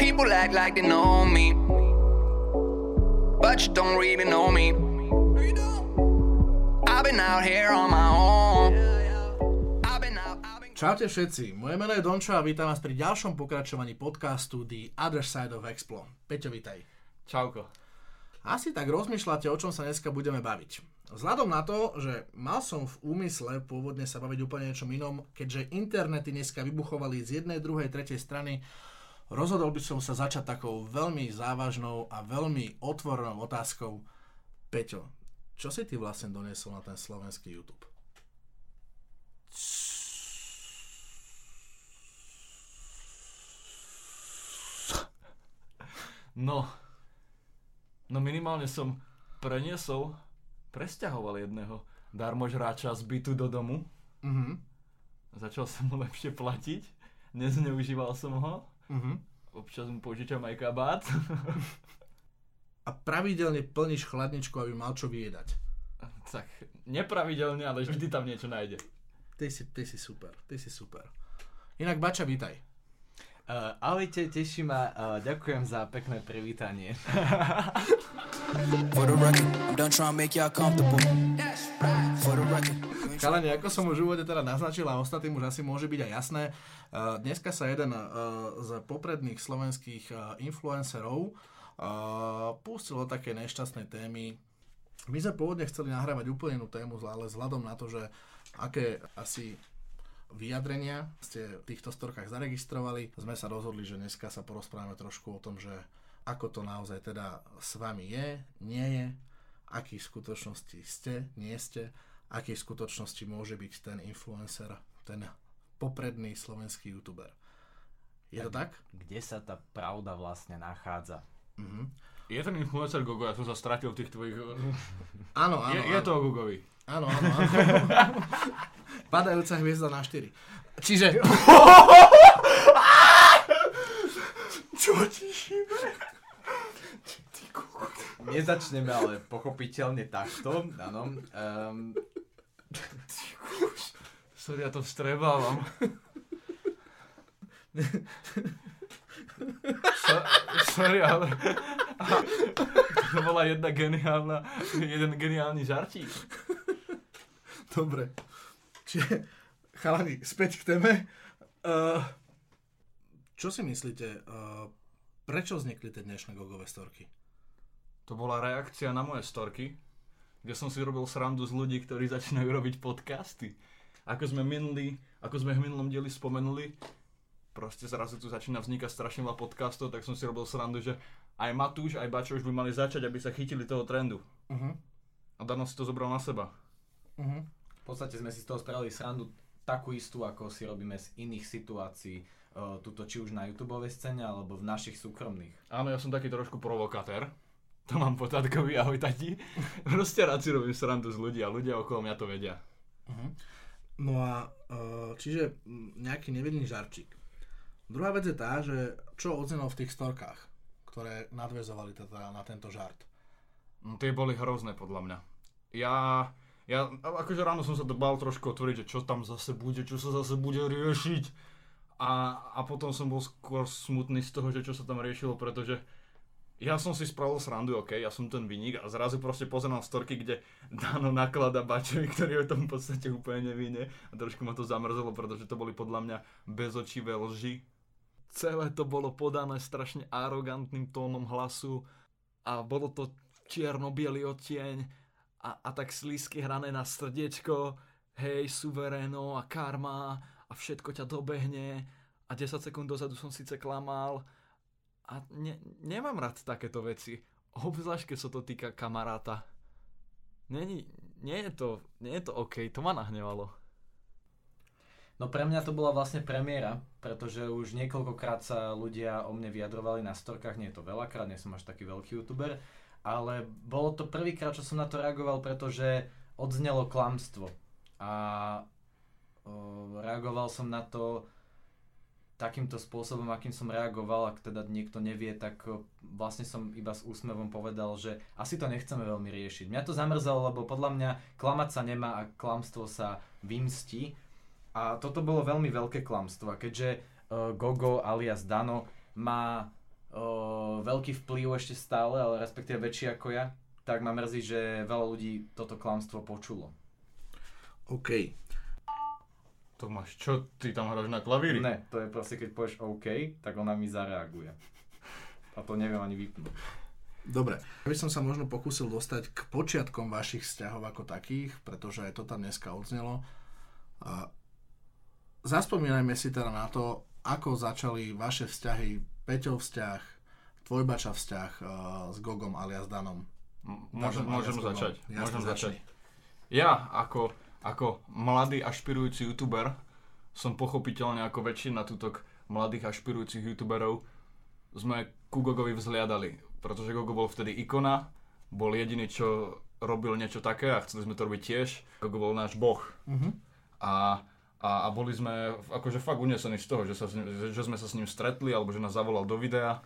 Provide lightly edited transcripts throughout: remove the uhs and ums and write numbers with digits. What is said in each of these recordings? People act like they know me, but you don't really know me. I've been out here on my own. Čaute všetci, moje meno je Dončo a vítam vás pri ďalšom pokračovaní podcastu The Other Side of Explore. Peťo, vítaj. Čauko. Asi tak rozmýšľate, o čom sa dneska budeme baviť. Vzhľadom na to, že mal som v úmysle pôvodne sa baviť úplne niečom inom, keďže internety dneska vybuchovali z jednej, druhej, tretej strany, rozhodol by som sa začať takou veľmi závažnou a veľmi otvorenou otázkou. Peťo, čo si ty vlastne doniesol na ten slovenský YouTube? No minimálne som presťahoval jedného darmožráča z bytu do domu. Mm-hmm. Začal som mu lepšie platiť, nezneužíval som ho, Občas mu požičam aj kabát. A pravidelne plníš chladničku, aby mal čo vyjedať. Tak, nepravidelne, ale vždy tam niečo nájde. Ty si super. Inak Bača, vítaj. Ahojte, teší ma, ďakujem za pekné privítanie. Chalani, ako som už v úvode teda naznačil a ostatným už asi môže byť aj jasné, dneska sa jeden z popredných slovenských influencerov pustil do také nešťastnej témy. My sme pôvodne chceli nahrávať úplne inú tému, ale vzhľadom na to, že aké asi vyjadrenia ste v týchto storkách zaregistrovali, sme sa rozhodli, že dneska sa porozprávame trošku o tom, že ako to naozaj teda s vami je, nie je, aký v skutočnosti ste, nie ste, aký v skutočnosti môže byť ten influencer, ten popredný slovenský youtuber. Je to tak? Kde sa tá pravda vlastne nachádza? Mhm. Je ten influencer Gogo, ja som sa stratil v tých tvojich... Áno. Je to o Gogovi. Áno. Padajúca hviezda na 4. Čiže... Čo ti šíbe? Nezačneme ale pochopiteľne takto, áno. Sorry, ja to vstrebávam. Sorry, ale... To bola jeden geniálny žartík. Dobre. Čiže, chalani, späť k téme. Čo si myslíte, prečo vznikli tie dnešné gogové storky? To bola reakcia na moje storky, kde som si robil srandu z ľudí, ktorí začínajú robiť podcasty. Ako sme v minulom dieli spomenuli, proste zrazu tu začína vznikať strašne veľa podcastov, tak som si robil srandu, že aj Matúš, aj Bačo už by mali začať, aby sa chytili toho trendu. Uh-huh. A Dano si to zobral na seba. Uh-huh. V podstate sme si z toho spravili srandu takú istú, ako si robíme z iných situácií, tuto či už na YouTubeovej scéne, alebo v našich súkromných. Áno, ja som taký trošku provokatér. To mám po tatkovi, ahoj tati. Proste rád si robím srandu z ľudí a ľudia okolo mňa to vedia. Uh-huh. No a čiže nejaký nevinný žarčík. Druhá vec je tá, že čo odznelo v tých storkách, ktoré nadväzovali teda na tento žart? No, tie boli hrozné podľa mňa. Ja akože ráno som sa to bál trošku otvoriť, že čo sa zase bude riešiť. A potom som bol skôr smutný z toho, že čo sa tam riešilo, pretože ja som si spravil srandu, okej, ja som ten vinník a zrazu proste pozerám storky, kde Dano naklada Bačovi, ktorý je v tom v podstate úplne nevinne a trošku ma to zamrzelo, pretože to boli podľa mňa bezočivé lži. Celé to bolo podané strašne arogantným tónom hlasu a bolo to čierno-bielý odtieň. A tak slízky hrané na srdiečko, hej, suveréno a karma a všetko ťa dobehne a 10 sekúnd dozadu som síce klamal a nemám rád takéto veci, obzvlášť keď sa to týka kamaráta. Nie je to OK, to ma nahnevalo. No pre mňa to bola vlastne premiéra, pretože už niekoľkokrát sa ľudia o mne vyjadrovali na storkách, nie je to veľakrát, nie som až taký veľký youtuber, ale bolo to prvýkrát, čo som na to reagoval, pretože odznelo klamstvo. A reagoval som na to takýmto spôsobom, akým som reagoval. Ak teda niekto nevie, tak vlastne som iba s úsmevom povedal, že asi to nechceme veľmi riešiť. Mňa to zamrzalo, lebo podľa mňa klamať sa nemá a klamstvo sa vymstí. A toto bolo veľmi veľké klamstvo. A keďže Gogo alias Dano má veľký vplyv ešte stále, ale respektíve väčší ako ja, tak ma mrzí, že veľa ľudí toto klamstvo počulo. OK. Tomáš, čo ty tam hráš na klavíri? Ne, to je proste, keď povieš OK, tak ona mi zareaguje. A to neviem ani vypnúť. Dobre, ja by som sa možno pokúsil dostať k počiatkom vašich vzťahov ako takých, pretože aj to tam dneska odznelo. Zaspomínajme si teda na to, ako začali vaše vzťahy, Peťov vzťah, tvoj Bača vzťah s Gogom alias Danom. Môžem začať. Ja ako mladý ašpirujúci youtuber som pochopiteľne ako väčšina tutok mladých ašpirujúcich youtuberov sme ku Gogovi vzliadali, pretože Gogo bol vtedy ikona, bol jediný, čo robil niečo také a chceli sme to robiť tiež. Gogo bol náš boh. Mm-hmm. A boli sme akože fakt unesení z toho, že sme sa s ním stretli alebo že nás zavolal do videa.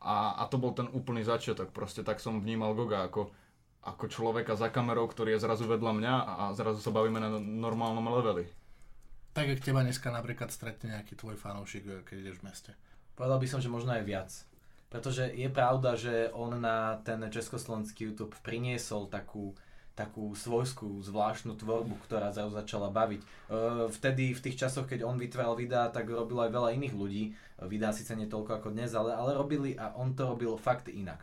A to bol ten úplný začiatok, proste tak som vnímal Goga ako človeka za kamerou, ktorý je zrazu vedľa mňa a zrazu sa bavíme na normálnom leveli. Tak jak teba dneska napríklad stretne nejaký tvoj fanúšik, keď ideš v meste. Povedal by som, že možno aj viac. Pretože je pravda, že on na ten československý YouTube priniesol takú svojskú, zvláštnu tvorbu, ktorá zrazu začala baviť. Vtedy, v tých časoch, keď on vytváral videá, tak robilo aj veľa iných ľudí. Videá síce nie toľko ako dnes, ale robili a on to robil fakt inak.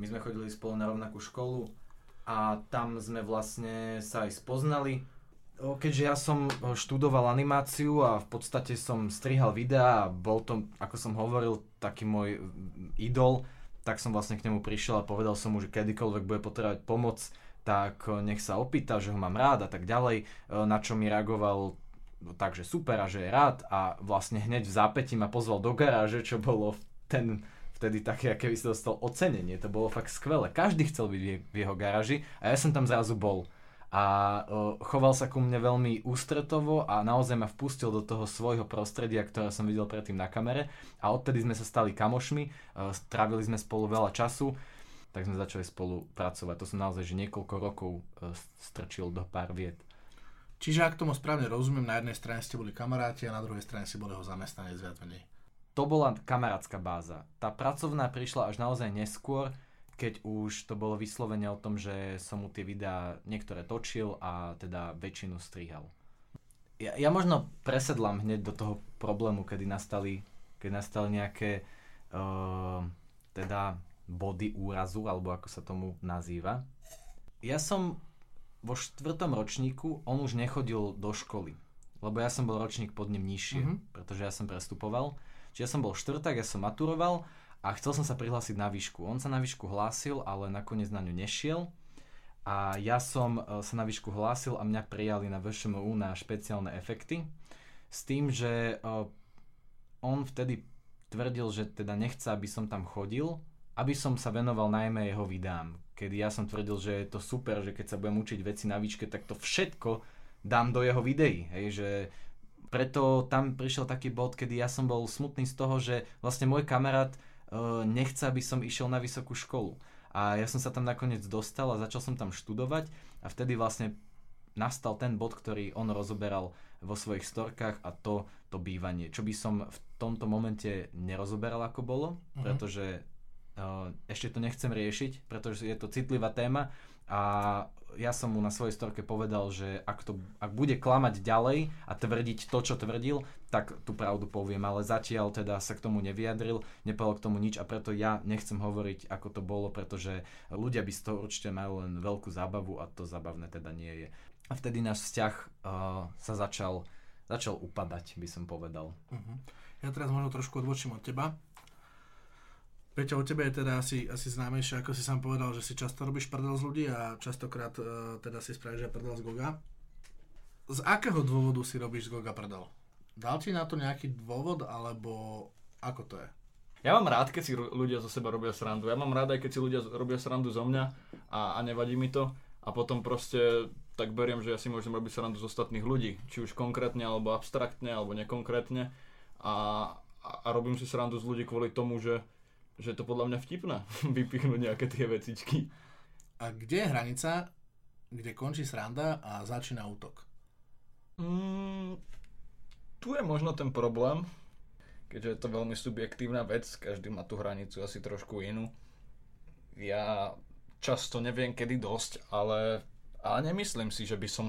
My sme chodili spolu na rovnakú školu a tam sme vlastne sa aj spoznali. Keďže ja som študoval animáciu a v podstate som strihal videá a bol to, ako som hovoril, taký môj idol, tak som vlastne k nemu prišiel a povedal som mu, že kedykoľvek bude potrebovať pomoc, tak nech sa opýta, že ho mám rád a tak ďalej, na čo mi reagoval tak, že super a že je rád a vlastne hneď v zápätí ma pozval do garáže, čo bolo vtedy také, aké by si dostal ocenenie, to bolo fakt skvelé, každý chcel byť v jeho garáži a ja som tam zrazu bol. A choval sa ku mne veľmi ústretovo a naozaj ma vpustil do toho svojho prostredia, ktoré som videl predtým na kamere a odtedy sme sa stali kamošmi, strávili sme spolu veľa času, tak sme začali spolu pracovať. To som naozaj že niekoľko rokov strčil do pár viet. Čiže ak tomu správne rozumiem, na jednej strane ste boli kamaráti a na druhej strane si boli ho zamestnanec viac menej. To bola kamarátska báza. Tá pracovná prišla až naozaj neskôr, keď už to bolo vyslovene o tom, že som mu tie videá niektoré točil a teda väčšinu strihal. Ja možno presedlám hneď do toho problému, kedy nastali nejaké teda body úrazu, alebo ako sa tomu nazýva. Ja som vo 4. ročníku, on už nechodil do školy, lebo ja som bol ročník pod ním nižšie, pretože ja som prestupoval. Čiže ja som bol štvrták, ja som maturoval, a chcel som sa prihlásiť na výšku. On sa na výšku hlásil, ale nakoniec na ňu nešiel. A ja som sa na výšku hlásil a mňa prijali na VŠMU na špeciálne efekty. S tým, že on vtedy tvrdil, že teda nechce, aby som tam chodil, aby som sa venoval najmä jeho videám. Kedy ja som tvrdil, že je to super, že keď sa budem učiť veci na výške, tak to všetko dám do jeho videí. Hej, že preto tam prišiel taký bod, kedy ja som bol smutný z toho, že vlastne môj kamarát nechce, aby som išiel na vysokú školu. A ja som sa tam nakoniec dostal a začal som tam študovať a vtedy vlastne nastal ten bod, ktorý on rozoberal vo svojich storkách a to bývanie. Čo by som v tomto momente nerozoberal, ako bolo, pretože ešte to nechcem riešiť, pretože je to citlivá téma a ja som mu na svojej storke povedal, že ak bude klamať ďalej a tvrdiť to, čo tvrdil, tak tú pravdu poviem, ale zatiaľ teda sa k tomu nevyjadril, nepovedal k tomu nič a preto ja nechcem hovoriť, ako to bolo, pretože ľudia by z toho určite mali len veľkú zábavu a to zábavné teda nie je. A vtedy náš vzťah sa začal upadať, by som povedal. Ja teraz možno trošku odbočím od teba. Peťa, o tebe je teda asi známejšie, ako si sám povedal, že si často robíš prdel z ľudí a častokrát teda si spravíš aj prdel z Goga. Z akého dôvodu si robíš z Goga prdel? Dal ti na to nejaký dôvod, alebo ako to je? Ja mám rád, keď si ľudia zo seba robia srandu. Ja mám rád aj, keď si ľudia robia srandu zo mňa a nevadí mi to. A potom proste tak beriem, že ja si môžem robiť srandu z ostatných ľudí. Či už konkrétne, alebo abstraktne, alebo nekonkrétne. A robím si srandu z ľudí kvôli tomu, že je to podľa mňa vtipné vypichnúť nejaké tie vecičky. A kde je hranica, kde končí sranda a začína útok? Tu je možno ten problém. keďže je to veľmi subjektívna vec, každý má tú hranicu asi trošku inú. Ja často neviem kedy dosť, ale nemyslím si, že by som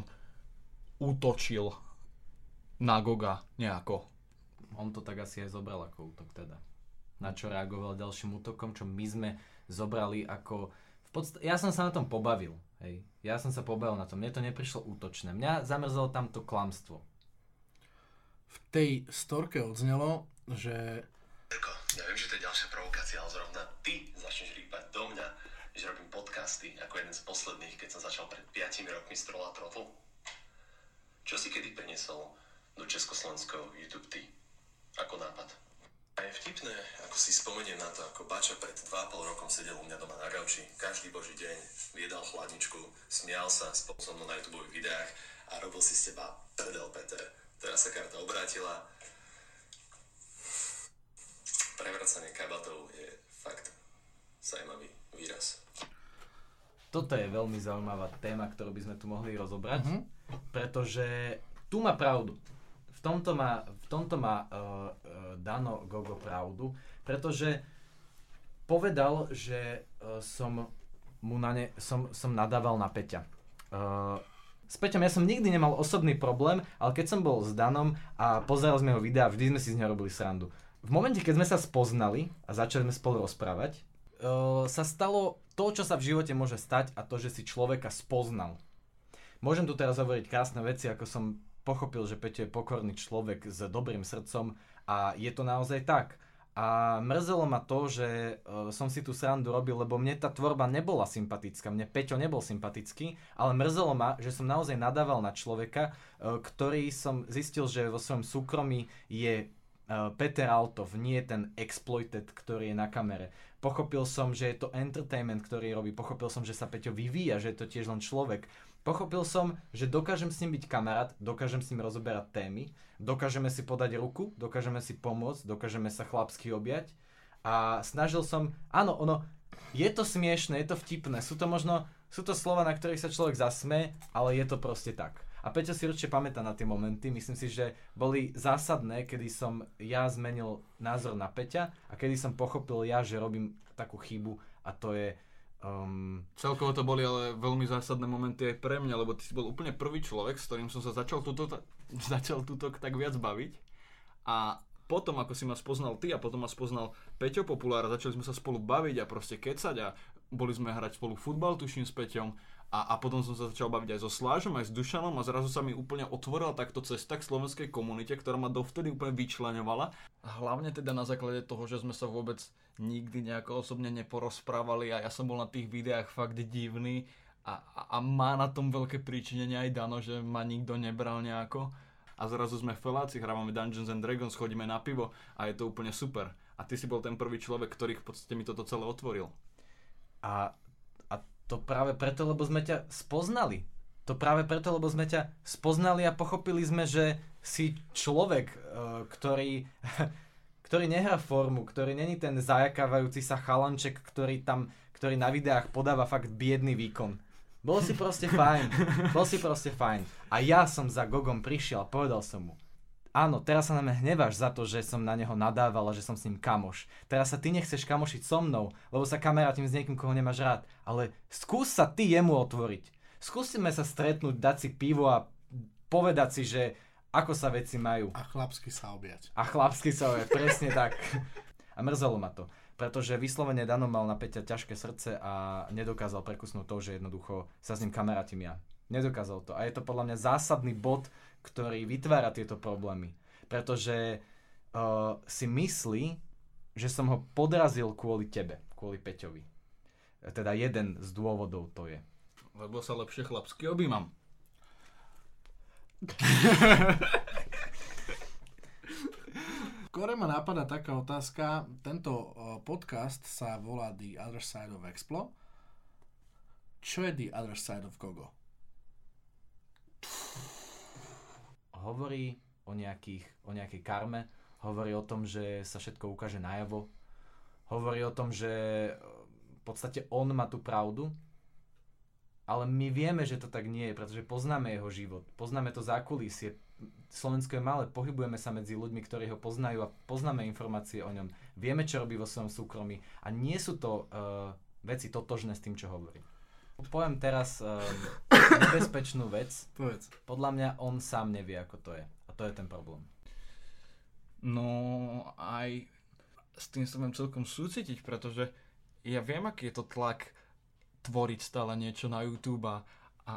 útočil na Goga nejako. On to tak asi aj zobral ako útok teda. Na čo reagoval ďalším útokom, čo my sme zobrali ako... Ja som sa na tom pobavil, hej. Ja som sa pobavil na tom, mne to neprišlo útočné. Mňa zamrzelo tam to klamstvo. V tej storke odznelo, že... Ja viem, že to je ďalšia provokácia, ale zrovna ty začneš rýpať do mňa, že robím podcasty ako jeden z posledných, keď som začal pred 5 rokmi Strol a Trotl. Čo si kedy priniesol do Československého YouTube ty? Ako nápad? A je vtipné, ako si spomeniem na to, ako Bača pred 2,5 rokom sedel u mňa doma na gauči, každý boží deň, viedal chladničku, smial sa, spolu so mnou na YouTube videách a robil si z teba prdel, Peter. Teraz sa karta obrátila. Prevracanie kabatov je fakt zaujímavý výraz. Toto je veľmi zaujímavá téma, ktorú by sme tu mohli rozobrať, pretože tu má pravdu. V tomto má Dano Gogo pravdu, pretože povedal, že som nadával na Peťa. S Peťom ja som nikdy nemal osobný problém, ale keď som bol s Danom a pozeral sme jeho videa, vždy sme si z neho robili srandu. V momente, keď sme sa spoznali a začali sme spolu rozprávať, sa stalo to, čo sa v živote môže stať, a to, že si človeka spoznal. Môžem tu teraz hovoriť krásne veci, ako som pochopil, že Peťo je pokorný človek s dobrým srdcom a je to naozaj tak. A mrzelo ma to, že som si tú srandu robil, lebo mne tá tvorba nebola sympatická, mne Peťo nebol sympatický, ale mrzelo ma, že som naozaj nadával na človeka, ktorý som zistil, že vo svojom súkromí je Peter Altov, nie ten exploited, ktorý je na kamere. Pochopil som, že je to entertainment, ktorý robí, pochopil som, že sa Peťo vyvíja, že je to tiež len človek. Pochopil som, že dokážem s ním byť kamarát, dokážem s ním rozoberať témy, dokážeme si podať ruku, dokážeme si pomôcť, dokážeme sa chlapsky objať a snažil som, áno, ono, je to smiešné, je to vtipné, sú to slova, na ktorých sa človek zasmie, ale je to proste tak. A Peťo si určite pamätá na tie momenty, myslím si, že boli zásadné, kedy som ja zmenil názor na Peťa a kedy som pochopil ja, že robím takú chybu a to je... Celkovo to boli ale veľmi zásadné momenty aj pre mňa, lebo ty si bol úplne prvý človek, s ktorým som sa začal túto tak viac baviť a potom ako si ma spoznal ty a potom ma spoznal Peťo Populára, začali sme sa spolu baviť a proste kecať a boli sme hrať spolu futbal, tuším, s Peťom a potom som sa začal baviť aj so Slážom, aj s Dušanom a zrazu sa mi úplne otvorila takto cesta k slovenskej komunite, ktorá ma dovtedy úplne vyčleňovala a hlavne teda na základe toho, že sme sa vôbec nikdy nejako osobne neporozprávali a ja som bol na tých videách fakt divný a má na tom veľké príčinenie aj Dano, že ma nikto nebral nejako a zrazu sme feláci, hrávame Dungeons and Dragons, chodíme na pivo a je to úplne super a ty si bol ten prvý človek, ktorý v podstate mi toto celé otvoril a to práve preto, lebo sme ťa spoznali a pochopili sme, že si človek, ktorý nehrá formu, ktorý není ten zajakávajúci sa chalanček, ktorý na videách podáva fakt biedný výkon. Bol si proste fajn. A ja som za Gogom prišiel a povedal som mu, áno, teraz sa na mňa hneváš za to, že som na neho nadával a že som s ním kamoš. Teraz sa ty nechceš kamošiť so mnou, lebo sa kamarátim s niekým, koho nemáš rád. Ale skús sa ty jemu otvoriť. Skúsime sa stretnúť, dať si pivo a povedať si, že ako sa veci majú. A chlapsky sa objať, presne tak. A mrzelo ma to, pretože vyslovene Dano mal na Peťa ťažké srdce a nedokázal prekusnúť to, že jednoducho sa s ním kamarátim ja. Nedokázal to. A je to podľa mňa zásadný bod, ktorý vytvára tieto problémy. Pretože si myslí, že som ho podrazil kvôli tebe, kvôli Peťovi. Teda jeden z dôvodov to je. Lebo sa lepšie chlapsky objímam. Skôr ma napadá taká otázka. Tento podcast sa volá The Other Side of Explore. Čo je The Other Side of Gogo? Hovorí o nejakej karme. Hovorí o tom, že sa všetko ukáže najavo. Hovorí o tom, že v podstate on má tú pravdu Ale my vieme, že to tak nie je, pretože poznáme jeho život, poznáme to zákulisie. Slovensko je malé, pohybujeme sa medzi ľuďmi, ktorí ho poznajú a poznáme informácie o ňom. Vieme, čo robí vo svojom súkromí a nie sú to veci totožné s tým, čo hovorí. Poviem teraz nebezpečnú vec. Povedz. Podľa mňa on sám nevie, ako to je. A to je ten problém. No aj s tým sa viem celkom súcitiť, pretože ja viem, aký je to tlak tvoriť stále niečo na YouTube a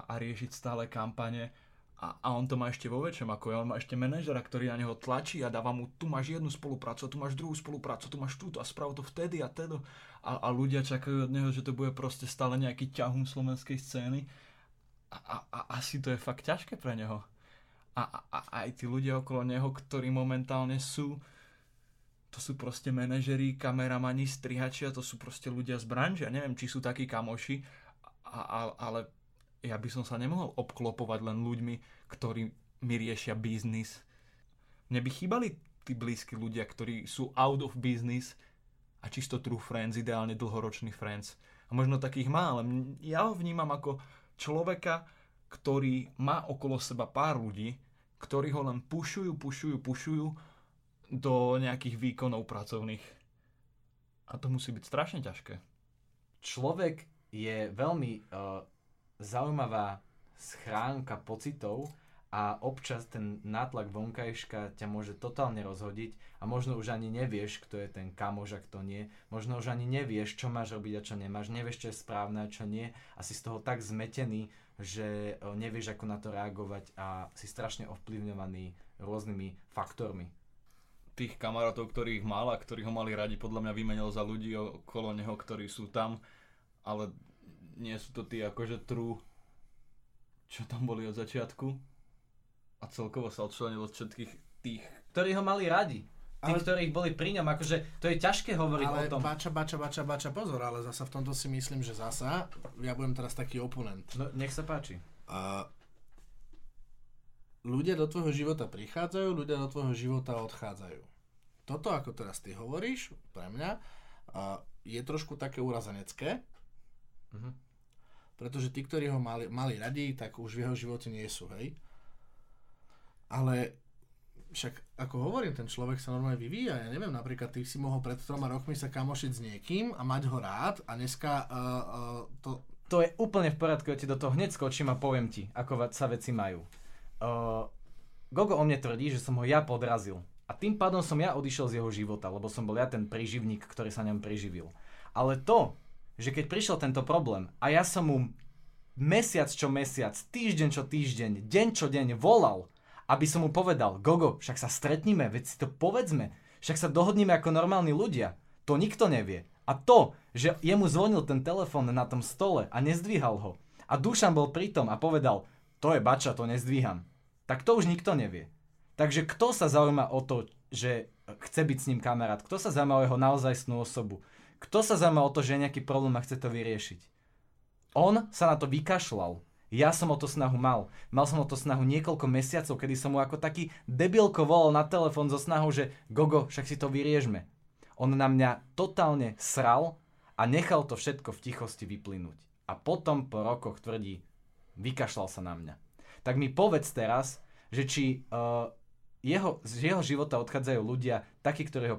riešiť stále kampane a on to má ešte vo väčšom ako ja, on má ešte manažera, ktorý na neho tlačí a dáva mu, tu máš jednu spoluprácu, tu máš druhú spoluprácu, tu máš túto a sprav to vtedy a teda a ľudia čakajú od neho, že to bude proste stále nejaký ťahum slovenskej scény a asi to je fakt ťažké pre neho a aj tí ľudia okolo neho, ktorí momentálne sú, to sú proste manažeri, kameramani, strihači a to sú proste ľudia z branže. Ja neviem, či sú takí kamoši, ale ja by som sa nemohol obklopovať len ľuďmi, ktorí mi riešia biznis. Mne by chýbali tí blízki ľudia, ktorí sú out of business a čisto true friends, ideálne dlhoročný friends. A možno takých má, ale ja ho vnímam ako človeka, ktorý má okolo seba pár ľudí, ktorí ho len pušujú do nejakých výkonov pracovných. A to musí byť strašne ťažké. Človek je veľmi zaujímavá schránka pocitov a občas ten nátlak vonkajška ťa môže totálne rozhodiť a možno už ani nevieš, kto je ten kamoš a kto nie. Možno už ani nevieš, čo máš robiť a čo nemáš. Nevieš, čo je správne a čo nie. A si z toho tak zmetený, že nevieš, ako na to reagovať a si strašne ovplyvňovaný rôznymi faktormi. Tých kamarátov, ktorých mal a ktorí ho mali radi, podľa mňa vymenil za ľudí okolo neho, ktorí sú tam, ale nie sú to tí akože true, čo tam boli od začiatku a celkovo sa odčlenil od všetkých tých, ktorí ho mali radi. Tí, ktorých boli pri ňom, akože to je ťažké hovoriť o tom. Ale bača, pozor, ale zasa v tomto si myslím, že zasa, ja budem teraz taký oponent. No, nech sa páči. Ľudia do tvojho života prichádzajú, ľudia do tvojho života odchádzajú. Toto, ako teraz ty hovoríš, pre mňa, je trošku také urazenecké, pretože tí, ktorí ho mali radi, tak už v jeho živote nie sú, hej. Ale však, ako hovorím, ten človek sa normálne vyvíja, ja neviem, napríklad ty si mohol pred 3 rokmi sa kamošiť s niekým a mať ho rád a dneska to je úplne v poriadku, ja ti do toho hneď skočím a poviem ti, ako sa veci majú. Gogo o mne tvrdí, že som ho ja podrazil a tým pádom som ja odišiel z jeho života, lebo som bol ja ten príživník, ktorý sa ňom priživil. Ale to, že keď prišiel tento problém a ja som mu mesiac, týždeň, deň čo deň volal, aby som mu povedal, Gogo, však sa stretnime, veď si to povedzme, však sa dohodnime ako normálni ľudia, to nikto nevie. A to, že jemu zvonil ten telefón na tom stole a nezdvíhal ho a Dušan bol pritom a povedal, to je Bača, to nezdvíham. Tak to už nikto nevie. Takže kto sa zaujíma o to, že chce byť s ním kamarát? Kto sa zaujíma o jeho naozajstnú osobu? Kto sa zaujíma o to, že je nejaký problém a chce to vyriešiť? On sa na to vykašľal. Ja som o to snahu mal. Mal som o to snahu niekoľko mesiacov, kedy som mu ako taký debilko volal na telefón so snahou, že Gogo, však si to vyriešme. On na mňa totálne sral a nechal to všetko v tichosti vyplynúť. A potom po rokoch tvrdí, vykašľal sa na mňa. Tak mi povedz teraz, že či z jeho života odchádzajú ľudia takí, ktorí ho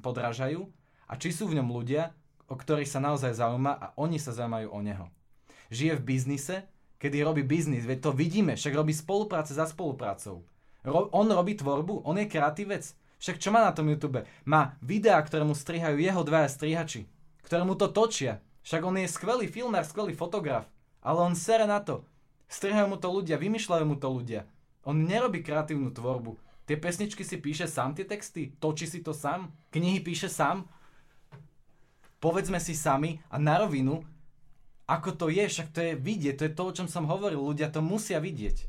podrážajú a či sú v ňom ľudia, o ktorých sa naozaj zaujíma a oni sa zaujímajú o neho. Žije v biznise, kedy robí biznis, veď to vidíme, však robí spolupráce za spoluprácou. On robí tvorbu, on je kreatívec, však čo má na tom YouTube? Má videá, ktoré mu strihajú jeho 2 strihači, ktoré mu to točia, však on je skvelý filmár, skvelý fotograf, ale on sere na to. Strihajú mu to ľudia, vymýšľajú mu to ľudia. On nerobí kreatívnu tvorbu. Tie pesničky si píše sám, tie texty, točí si to sám, knihy píše sám. Povedzme si sami a na rovinu, ako to je, však to je vidieť, to je to, o čom som hovoril, ľudia to musia vidieť.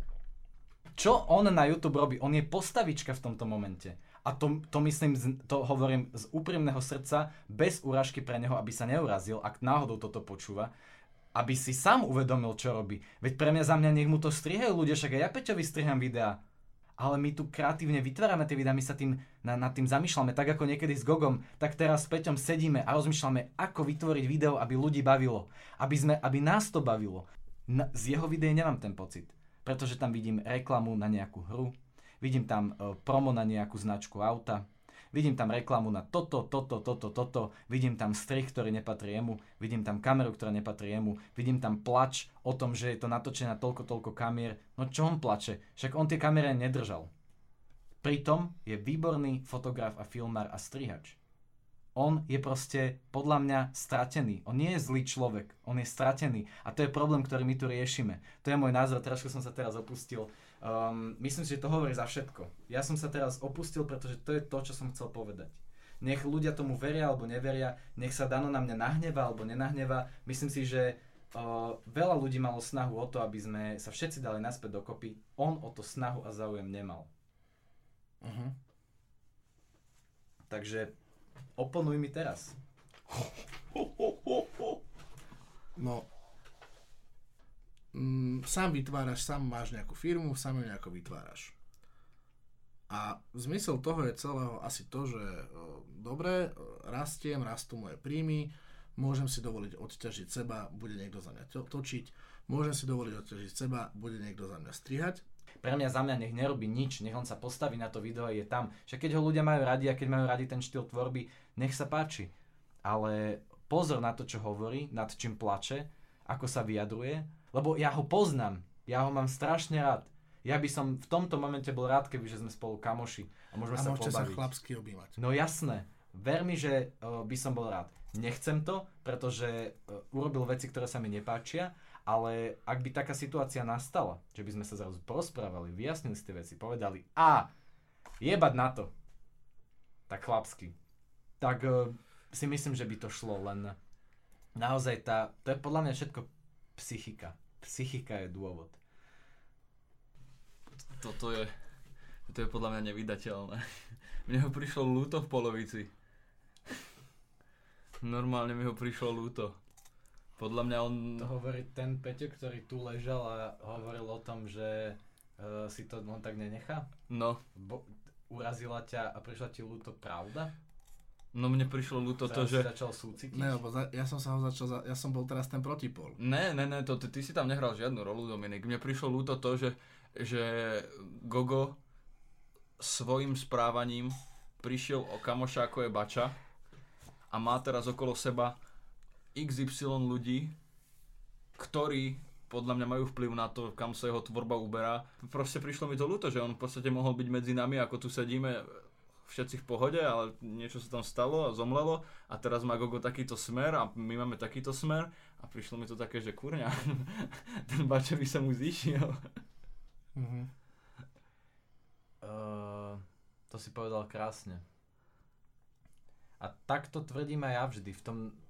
Čo on na YouTube robí? On je postavička v tomto momente. A to myslím, to hovorím z úprimného srdca, bez urážky pre neho, aby sa neurazil, ak náhodou toto počúva. Aby si sám uvedomil, čo robí. Veď pre mňa, za mňa, nech mu to strihajú ľudia, však aj ja Peťovi striham videá. Ale my tu kreatívne vytvárame tie videá, my sa tým, nad tým zamýšľame, tak ako niekedy s Gogom, tak teraz s Peťom sedíme a rozmýšľame, ako vytvoriť video, aby ľudí bavilo. Aby nás to bavilo. z jeho videí nemám ten pocit, pretože tam vidím reklamu na nejakú hru, vidím tam promo na nejakú značku auta, vidím tam reklamu na toto, vidím tam strih, ktorý nepatrí jemu, vidím tam kameru, ktorá nepatrí jemu, vidím tam plač o tom, že je to natočené na toľko kamier. No čo on plače? Však on tie kamery nedržal. Pritom je výborný fotograf a filmár a strihač. On je proste podľa mňa stratený. On nie je zlý človek, on je stratený. A to je problém, ktorý my tu riešime. To je môj názor, trošku som sa teraz opustil. Myslím si, že to hovorí za všetko. Ja som sa teraz opustil, pretože to je to, čo som chcel povedať. Nech ľudia tomu veria alebo neveria, nech sa Dano na mňa nahneva alebo nenahneva. Myslím si, že veľa ľudí malo snahu o to, aby sme sa všetci dali naspäť dokopy. On o to snahu a záujem nemal. Uh-huh. Takže... oponuj mi teraz. No, sám vytváraš, sám máš nejakú firmu, sám ju nejako vytváraš. A zmysel toho je celého asi to, že dobre, rastiem, rastú moje príjmy, môžem si dovoliť odťažiť seba, bude niekto za mňa točiť, môžem si dovoliť odťažiť seba, bude niekto za mňa strihať. Pre mňa, za mňa nech nerobí nič, nech on sa postaví na to video a je tam. Však keď ho ľudia majú radi a keď majú radi ten štýl tvorby, nech sa páči. Ale pozor na to, čo hovorí, nad čím plače, ako sa vyjadruje, lebo ja ho poznám, ja ho mám strašne rád. Ja by som v tomto momente bol rád, kebyže sme spolu kamoši a môžeme sa pobaviť. A môžete sa chlapsky objímať. No jasné, ver mi, že by som bol rád. Nechcem to, pretože urobil veci, ktoré sa mi nepáčia. Ale ak by taká situácia nastala, že by sme sa zrazu porozprávali, vyjasnili si tie veci, povedali a jebať na to, tak chlapsky, tak si myslím, že by to šlo, len naozaj to je podľa mňa všetko psychika. Psychika je dôvod. Toto je podľa mňa nevydateľné. Mne ho prišlo ľúto v polovici. Normálne mi ho prišlo ľúto. Podľa mňa on... To hovorí ten Peťo, ktorý tu ležal a hovoril o tom, že si to on tak nenechá? No. Urazila ťa a prišla ti ľúto pravda? No mne prišlo ľúto to, že... začal súcitiť? Ne, lebo ja som bol teraz ten protipol. Ne, ty si tam nehral žiadnu rolu, Dominik. Mne prišlo ľúto to, že Gogo svojim správaním prišiel o kamoša, ako je Bača a má teraz okolo seba XY ľudí, ktorí podľa mňa majú vplyv na to, kam sa jeho tvorba uberá. Proste prišlo mi to ľúto, že on v podstate mohol byť medzi nami, ako tu sedíme všetci v pohode, ale niečo sa tam stalo a zomlelo a teraz má Gogo takýto smer a my máme takýto smer a prišlo mi to také, že kurňa, ten Bača by sa mu zišiel. Mm-hmm. To si povedal krásne. A takto tvrdím aj ja vždy.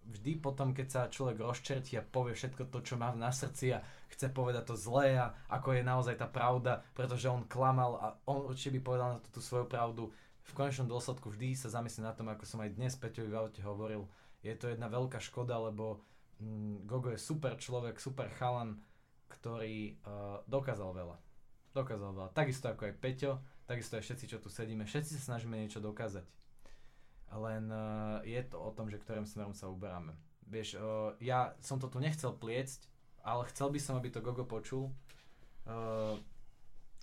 Vždy potom, keď sa človek rozčertí a povie všetko to, čo má na srdci a chce povedať to zlé a ako je naozaj tá pravda, pretože on klamal a on určite by povedal na tú svoju pravdu. V konečnom dôsledku vždy sa zamyslí na tom, ako som aj dnes Peťovi v aute hovoril. Je to jedna veľká škoda, lebo Gogo je super človek, super chalan, ktorý dokázal veľa. Takisto ako aj Peťo, takisto aj všetci, čo tu sedíme. Všetci sa snažíme niečo dokázať. Len je to o tom, že ktorým smerom sa uberáme. Vieš, ja som to tu nechcel pliecť, ale chcel by som, aby to Gogo počul.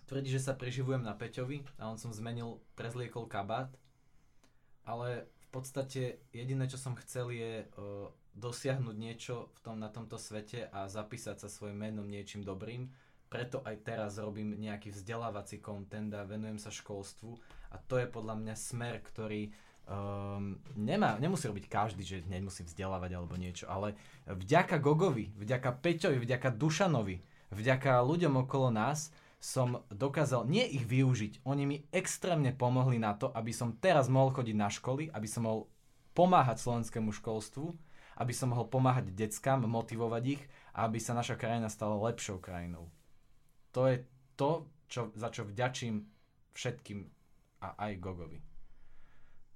Tvrdí, že sa priživujem na Peťovi a on som zmenil, prezliekol kabát. Ale v podstate jediné, čo som chcel je dosiahnuť niečo na tomto svete a zapísať sa svojim menom niečím dobrým. Preto aj teraz robím nejaký vzdelávací content a venujem sa školstvu. A to je podľa mňa smer, ktorý nemusí robiť každý, že nemusí vzdelávať alebo niečo, ale vďaka Gogovi, vďaka Peťovi, vďaka Dušanovi, vďaka ľuďom okolo nás som dokázal nie ich využiť, oni mi extrémne pomohli na to, aby som teraz mohol chodiť na školy, aby som mohol pomáhať slovenskému školstvu, aby som mohol pomáhať deckám, motivovať ich a aby sa naša krajina stala lepšou krajinou. To je to, za čo vďačím všetkým a aj Gogovi.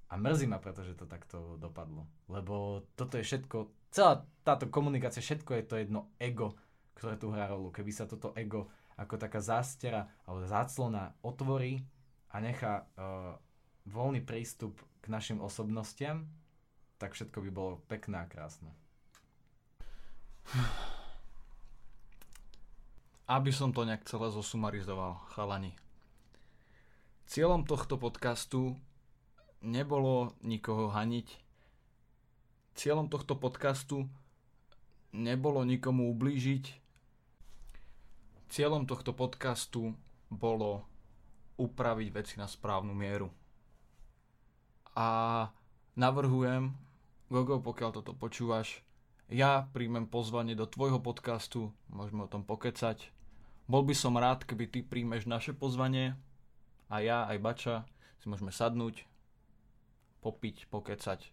A mrzí ma, pretože to takto dopadlo. Lebo toto je všetko, celá táto komunikácia, všetko je to jedno ego, ktoré tu hrá rolu. Keby sa toto ego ako taká zástera alebo záclona otvorí a nechá voľný prístup k našim osobnostiam, tak všetko by bolo pekné a krásne. Aby som to nejak celé zosumarizoval, chalani. Cieľom tohto podcastu nebolo nikoho haniť. Cieľom tohto podcastu nebolo nikomu ublížiť. Cieľom tohto podcastu bolo upraviť veci na správnu mieru. A navrhujem, Gogo, pokiaľ toto počúvaš, ja príjmem pozvanie do tvojho podcastu, môžeme o tom pokecať. Bol by som rád, keby ty príjmeš naše pozvanie a ja aj Bača si môžeme sadnúť, popiť, pokecať,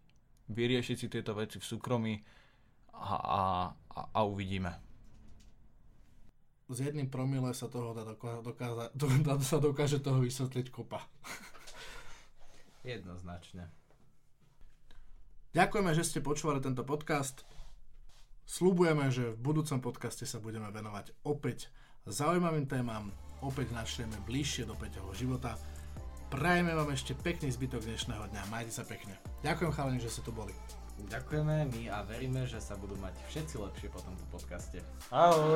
vyriešiť si tieto veci v súkromí a uvidíme. S 1 promile sa toho dokáže toho vysvetliť kopa. Jednoznačne. Ďakujeme, že ste počúvali tento podcast. Sľubujeme, že v budúcom podcaste sa budeme venovať opäť zaujímavým témam, opäť našlieme bližšie do Peťovho života. Prajeme vám ešte pekný zbytok dnešného dňa, majte sa pekne. Ďakujem chalani, že ste tu boli. Ďakujeme my a veríme, že sa budú mať všetci lepšie po tomto podcaste. Ahoj.